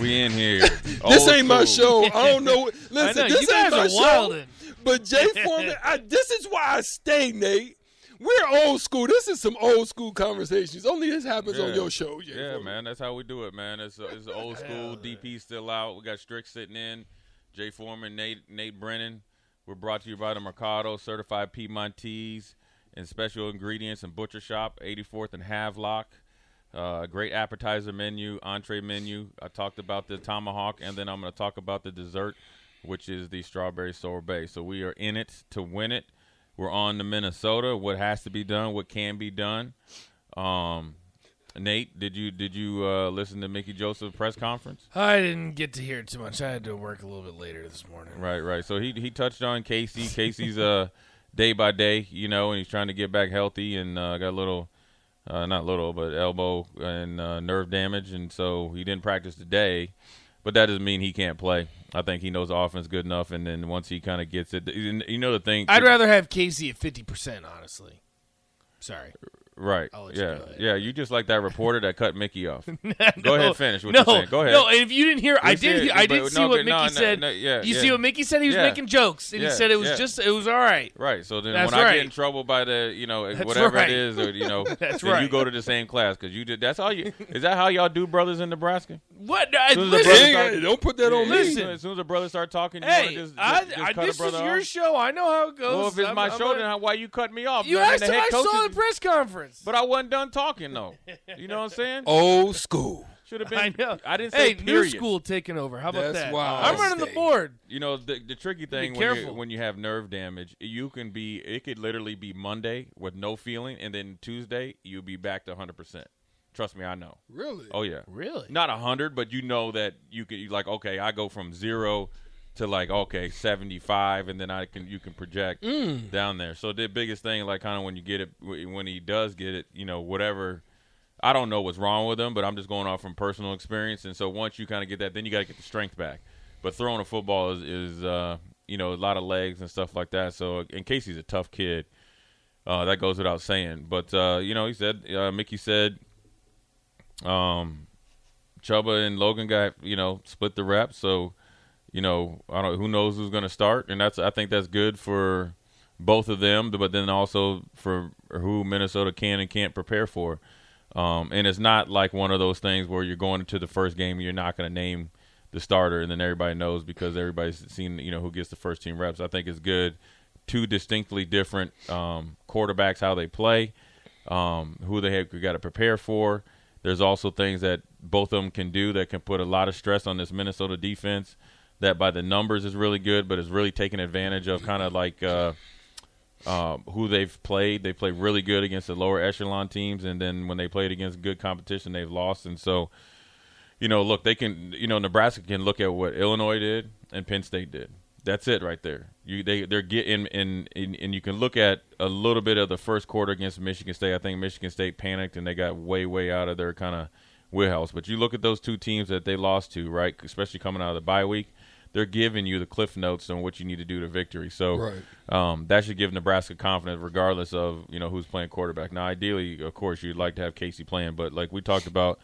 We in here. This ain't my show. I don't know. Listen, this ain't my show. But Jay Foreman, this is why I stay, Nate. We're old school. This is some old school conversations. Only this happens on your show, Jay Foreman. Man. That's how we do it, man. It's old school. DP still out. We got Strick sitting in. Jay Foreman, Nate Brennan. We're brought to you by the Mercado, Certified Piedmontese, and Special Ingredients and Butcher Shop, 84th and Havelock. Great appetizer menu, entree menu. I talked about the tomahawk, and then I'm going to talk about the dessert, which is the strawberry sorbet. So we are in it to win it. We're on to Minnesota. What has to be done, what can be done. Nate, did you listen to Mickey Joseph press conference? I didn't get to hear too much. I had to work a little bit later this morning. Right. So he touched on Casey. Casey's day by day, and he's trying to get back healthy and got a little. Not little, but elbow and nerve damage, and so he didn't practice today. But that doesn't mean he can't play. I think he knows the offense good enough, and then once he kind of gets it, the thing. I'd rather have Casey at 50%, honestly. Sorry. Right. Yeah. You just like that reporter that cut Mickey off. Go ahead, finish what you're saying. Go ahead. No, and if you didn't hear, I did see what Mickey said. See what Mickey said? He was making jokes, and he said it was all right. Right. So then I get in trouble by the, whatever it is, or that's then you go to the same class because you did. That's all you. Is that how y'all do brothers in Nebraska? What? Don't put that on me. Listen. As soon as the brothers start talking, this is your show. I know how it goes. Well, if it's my show, then why you cut me off? You asked if I saw the press conference. But I wasn't done talking, though. You know what I'm saying? Old school. Should have been. I know. I didn't say period. New school taking over. How about that? I'm running the board. The tricky thing when you have nerve damage, it could literally be Monday with no feeling, and then Tuesday you'll be back to 100%. Trust me, I know. Really? Oh, yeah. Really? Not 100, but that you could, I go from 0 to 75, and then you can project down there. So the biggest thing, when you get it, when he does get it, whatever, I don't know what's wrong with him, but I'm just going off from personal experience. And so once you kind of get that, then you got to get the strength back. But throwing a football is a lot of legs and stuff like that. So in case he's a tough kid, that goes without saying. But he said, Mickey said, Chuba and Logan got split the reps, so. I don't. Who knows who's going to start, and I think that's good for both of them, but then also for who Minnesota can and can't prepare for. And it's not like one of those things where you're going into the first game and you're not going to name the starter, and then everybody knows because everybody's seen who gets the first team reps. I think it's good. Two distinctly different quarterbacks, how they play, who they have got to prepare for. There's also things that both of them can do that can put a lot of stress on this Minnesota defense. That by the numbers is really good, but is really taking advantage of kind of who they've played. They play really good against the lower echelon teams, and then when they played against good competition, they've lost. And so, they can. Nebraska can look at what Illinois did and Penn State did. That's it right there. They're getting and you can look at a little bit of the first quarter against Michigan State. I think Michigan State panicked and they got way out of their kind of wheelhouse. But you look at those two teams that they lost to, right? Especially coming out of the bye week. They're giving you the cliff notes on what you need to do to victory. So that should give Nebraska confidence regardless of, who's playing quarterback. Now, ideally, of course, you'd like to have Casey playing, but like we talked about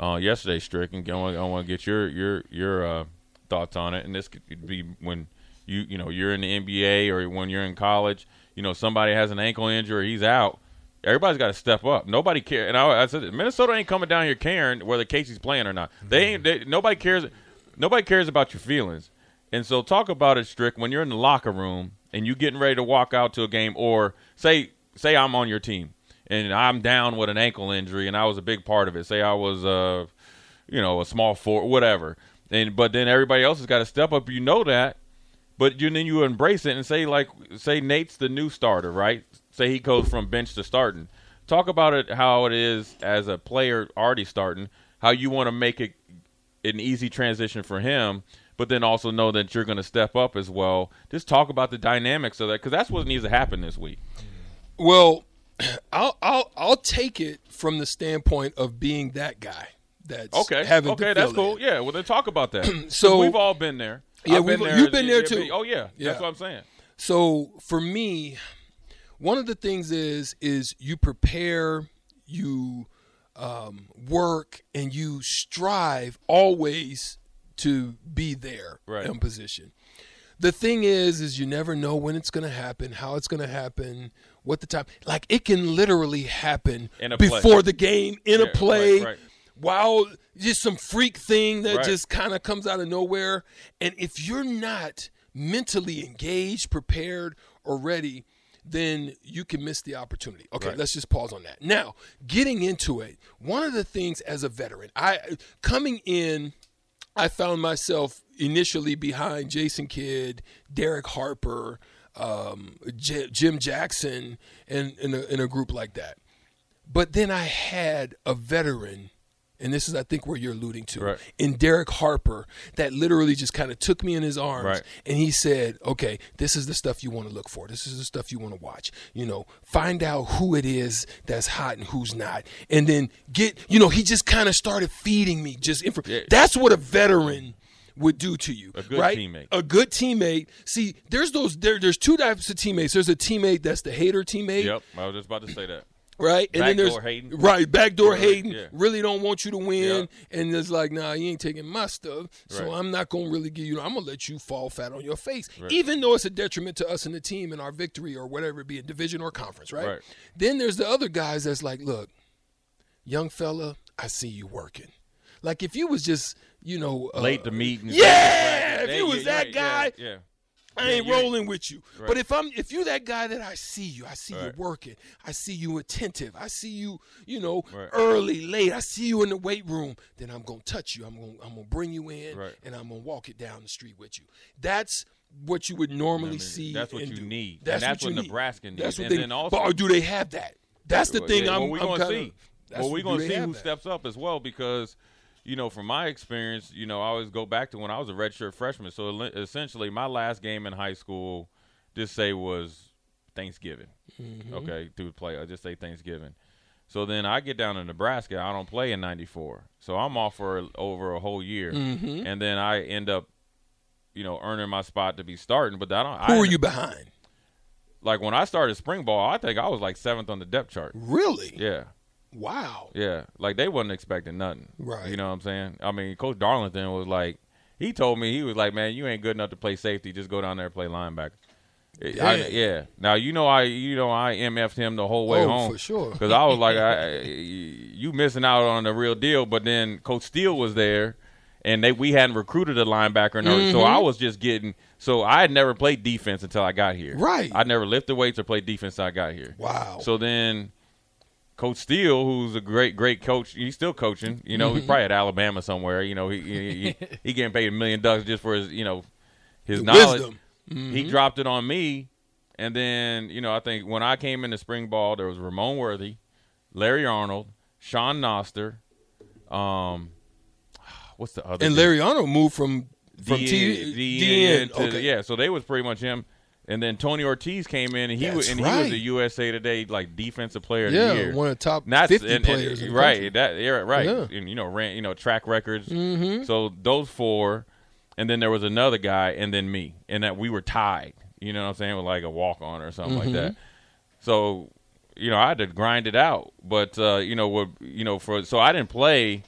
yesterday, Strick, and I want to get your thoughts on it. And this could be when you're in the NBA or when you're in college, somebody has an ankle injury, he's out. Everybody's got to step up. Nobody cares. And I said, Minnesota ain't coming down here caring whether Casey's playing or not. They ain't. Nobody cares. Nobody cares about your feelings. And so talk about it, Strick. When you're in the locker room and you're getting ready to walk out to a game, or say I'm on your team and I'm down with an ankle injury and I was a big part of it. Say I was, a small forward, whatever. But then everybody else has got to step up. You know that. But then you embrace it and say Nate's the new starter, right? Say he goes from bench to starting. Talk about it how it is as a player already starting, how you want to make it an easy transition for him, but then also know that you're going to step up as well. Just talk about the dynamics of that, because that's what needs to happen this week. Well, I'll take it from the standpoint of being that guy that's having to feel that's cool. It. Yeah, well, then talk about that. So we've all been there. Yeah, you've been there too. Oh, yeah, that's what I'm saying. So for me, one of the things is you prepare, you work, and you strive always to be there in position. The thing is you never know when it's going to happen, how it's going to happen, what the time. Like, it can literally happen before the game, in a play. Right. Wow, just some freak thing that just kind of comes out of nowhere. And if you're not mentally engaged, prepared, or ready, then you can miss the opportunity. Okay, let's just pause on that. Now, getting into it, one of the things as a veteran, coming in, I found myself initially behind Jason Kidd, Derek Harper, Jim Jackson, and in a group like that. But then I had a veteran, and this is, I think, where you're alluding to, in Derek Harper, that literally just kind of took me in his arms, and he said, okay, this is the stuff you want to look for. This is the stuff you want to watch. You know, find out who it is that's hot and who's not. And then he just kind of started feeding me just info. Yeah. That's what a veteran would do to you. A good teammate. A good teammate. See, there's there's two types of teammates. There's a teammate that's the hater teammate. Yep, I was just about to say that. Right, and then there's backdoor hating. Really don't want you to win, and it's like, nah, you ain't taking my stuff, so I'm not gonna really give you. I'm gonna let you fall flat on your face, even though it's a detriment to us and the team and our victory or whatever it be, a division or conference, right? Then there's the other guys that's like, look, young fella, I see you working. Like if you was just, late to meetings, if you was that guy, I ain't rolling with you. But if you're that guy that I see you working, I see you attentive, I see you, early, late, I see you in the weight room, then I'm going to touch you. I'm going to bring you in, and I'm going to walk it down the street with you. That's what you would normally see. That's what you need. That's what Nebraska needs. That's what they need. But do they have that? That's the thing I'm going to see. Well, we're going to see who steps up as well, because – from my experience, I always go back to when I was a redshirt freshman. So essentially, my last game in high school, just say, was Thanksgiving. Mm-hmm. Okay, to play, I just say Thanksgiving. So then I get down to Nebraska. I don't play in '94, so I'm off for over a whole year, and then I end up, earning my spot to be starting. But I don't. Who are you behind? Like when I started spring ball, I think I was like 7th on the depth chart. Really? Yeah. Wow. Yeah, like they wasn't expecting nothing. Right. You know what I'm saying? I mean, Coach Darlington was like, he told me, he was like, man, you ain't good enough to play safety. Just go down there and play linebacker. Yeah. Now, I MF'd him the whole way home. For sure. Because I was like, you missing out on the real deal. But then Coach Steele was there, and we hadn't recruited a linebacker. So I was just getting – so I had never played defense until I got here. Right. I never lifted weights or played defense until I got here. Wow. So then – Coach Steele, who's a great, great coach, he's still coaching. He's probably at Alabama somewhere. He getting paid $1 million just for his, his knowledge. He dropped it on me, and then I think when I came into spring ball, there was Ramon Worthy, Larry Arnold, Sean Noster, what's the other? And dude? Larry Arnold moved from DN to so they was pretty much him. And then Tony Ortiz came in, and he was a USA Today defensive player of the year, one of the top 50 players, in the country. And ran track records. So those four, and then there was another guy, and then me, and that we were tied. You know what I'm saying, with like a walk on or something like that. So I had to grind it out, but so I didn't play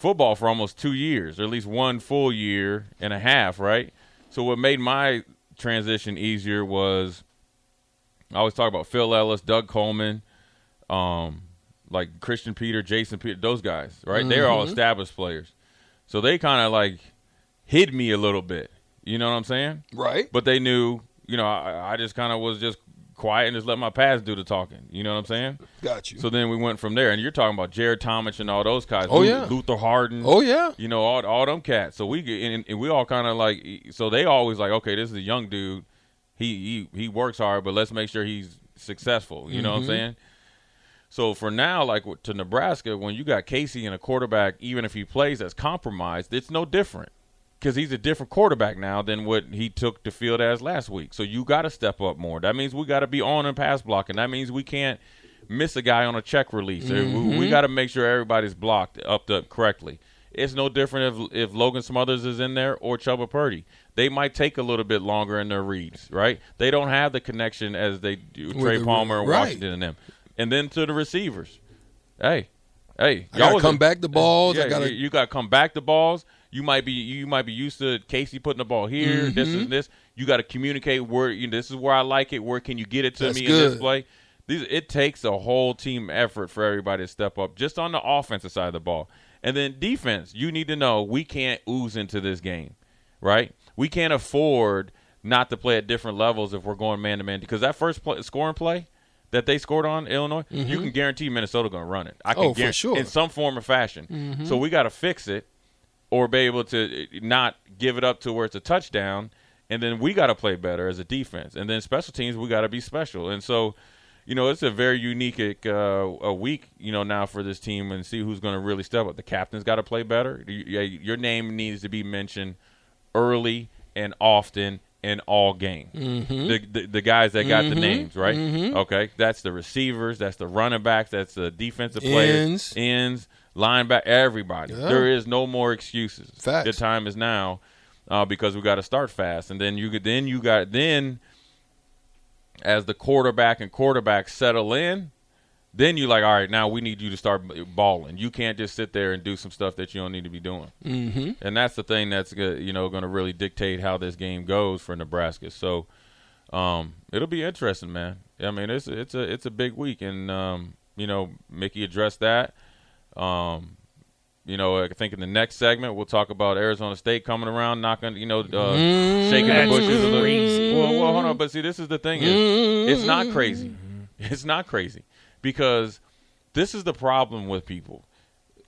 football for almost 2 years, or at least one full year and a half, right? So what made my transition easier was I always talk about Phil Ellis, Doug Coleman, like Christian Peter, Jason Peter, those guys, right? Mm-hmm. They're all established players. So they kind of like hid me a little bit. You know what I'm saying? Right. But they knew, you know, I just kind of was just quiet and just let my past do the talking. You know what I'm saying? Got you. So then we went from there. And you're talking about Jared Thomas and all those guys. Oh, yeah. Luther Hardin. Oh, yeah. You know, all them cats. So we get and we all kind of like – so they always like, okay, this is a young dude. He works hard, but let's make sure he's successful. You know what I'm saying? So for now, like to Nebraska, when you got Casey and a quarterback, even if he plays as compromised, it's no different. Because he's a different quarterback now than what he took the field as last week. So you got to step up more. That means we got to be on and pass blocking. That means we can't miss a guy on a check release. Mm-hmm. We got to make sure everybody's blocked up correctly. It's no different if Logan Smothers is in there or Chuba Purdy. They might take a little bit longer in their reads, right? They don't have the connection as they do Trey Palmer and Washington and them. And then to the receivers. Hey, y'all gotta come back the balls. Yeah, you gotta come back the balls. You might be used to Casey putting the ball here. Mm-hmm. This and this. You got to communicate where this is where I like it. Where can you get it to That's me good. In this play? It takes a whole team effort for everybody to step up, just on the offensive side of the ball. And then defense, you need to know we can't ooze into this game, right? We can't afford not to play at different levels if we're going man to man, because that first scoring play that they scored on Illinois, you can guarantee Minnesota going to run it. I can guarantee for sure. In some form or fashion. Mm-hmm. So we got to fix it. Or be able to not give it up to where it's a touchdown, and then we got to play better as a defense. And then special teams, we got to be special. And so, you know, it's a very unique a week, you know, now for this team, and see who's going to really step up. The captain's got to play better. Your name needs to be mentioned early and often in all game. Mm-hmm. The guys that got the names, right? Mm-hmm. Okay, that's the receivers, that's the running backs, that's the defensive players, ends. Linebacker, everybody. Yeah. There is no more excuses. Facts. The time is now, because we got to start fast. And then you got as the quarterback and quarterbacks settle in, then you're like, all right, now we need you to start balling. You can't just sit there and do some stuff that you don't need to be doing. Mm-hmm. And that's the thing that's going to really dictate how this game goes for Nebraska. So it'll be interesting, man. I mean, it's a big week, and you know, Mickey addressed that. You know, I think in the next segment we'll talk about Arizona State coming around, knocking, you know, shaking the bushes a little. Well, hold on, but see, this is the thing: is it's not crazy. It's not crazy, because this is the problem with people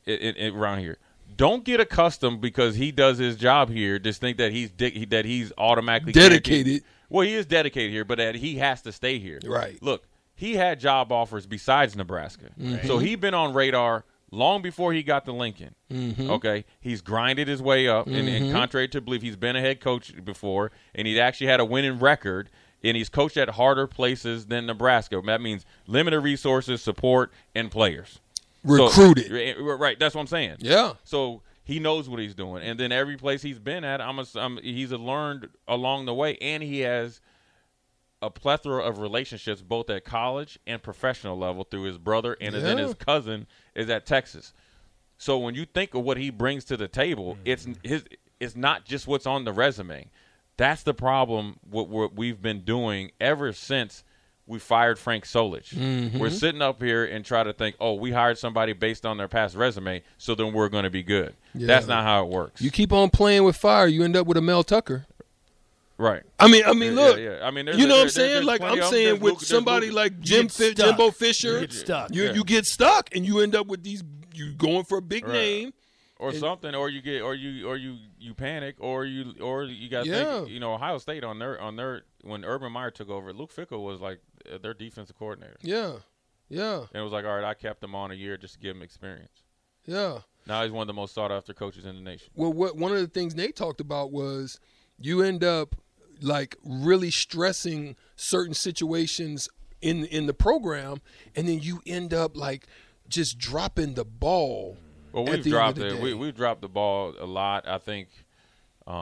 around here. Don't get accustomed, because he does his job here, just think that he's automatically dedicated. Well, he is dedicated here, but that he has to stay here. Right. Look, he had job offers besides Nebraska, so he's been on radar long before he got to Lincoln. Okay, he's grinded his way up, and contrary to belief, he's been a head coach before, and he's actually had a winning record, and he's coached at harder places than Nebraska. That means limited resources, support, and players. Recruited. So, right, that's what I'm saying. Yeah. So he knows what he's doing, and then every place he's been at, he's learned along the way, and he has a plethora of relationships both at college and professional level through his brother, and then his cousin is at Texas. So when you think of what he brings to the table, it's not just what's on the resume. That's the problem, what we've been doing ever since we fired Frank Solich. We're sitting up here and try to think, oh, we hired somebody based on their past resume, so then we're going to be good. Yeah. That's not how it works. You keep on playing with fire, you end up with a Mel Tucker. Right. I mean, look. Yeah. I mean, you know what I'm saying? Like, I'm saying with somebody like Jimbo Fisher, you get stuck, and you end up with these. You going for a big name, or something, or you get, or you panic, or you got to think. You know, Ohio State on their when Urban Meyer took over, Luke Fickell was like their defensive coordinator. Yeah. And it was like, all right, I kept him on a year just to give him experience. Yeah. Now he's one of the most sought after coaches in the nation. Well, one of the things Nate talked about was you end up like really stressing certain situations in the program, and then you end up like just dropping the ball. Well, we've dropped the ball a lot. I think, you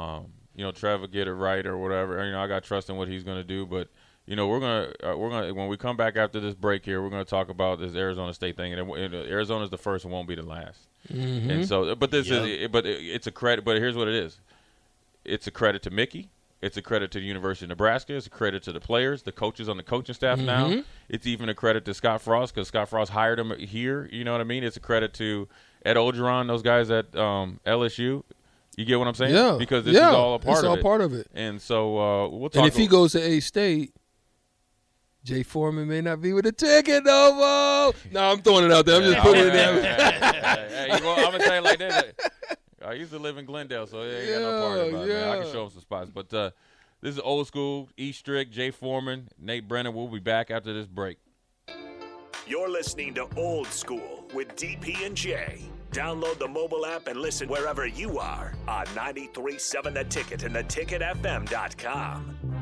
know, Trevor get it right or whatever. You know, I got trust in what he's going to do, but you know, we're gonna when we come back after this break here, we're gonna talk about this Arizona State thing, and Arizona's the first and won't be the last. And so, but this is, but it's a credit. But here's what it is: it's a credit to Mickey. It's a credit to the University of Nebraska. It's a credit to the players, the coaches on the coaching staff now. It's even a credit to Scott Frost because Scott Frost hired him here. You know what I mean? It's a credit to Ed Orgeron, those guys at LSU. You get what I'm saying? Yeah. Because this is all a part of it. It's all part of it. And so we'll talk. And if he goes to A-State, Jay Foreman may not be with the ticket no more. No, I'm throwing it out there. I'm just putting it in there. Well, I'm going to tell you like that. I used to live in Glendale, so it ain't got no part about it. Man, I can show them some spots. But this is Old School, E. Strick, Jay Foreman, Nate Brennan. We'll be back after this break. You're listening to Old School with DP and Jay. Download the mobile app and listen wherever you are on 93.7 The Ticket and theticketfm.com.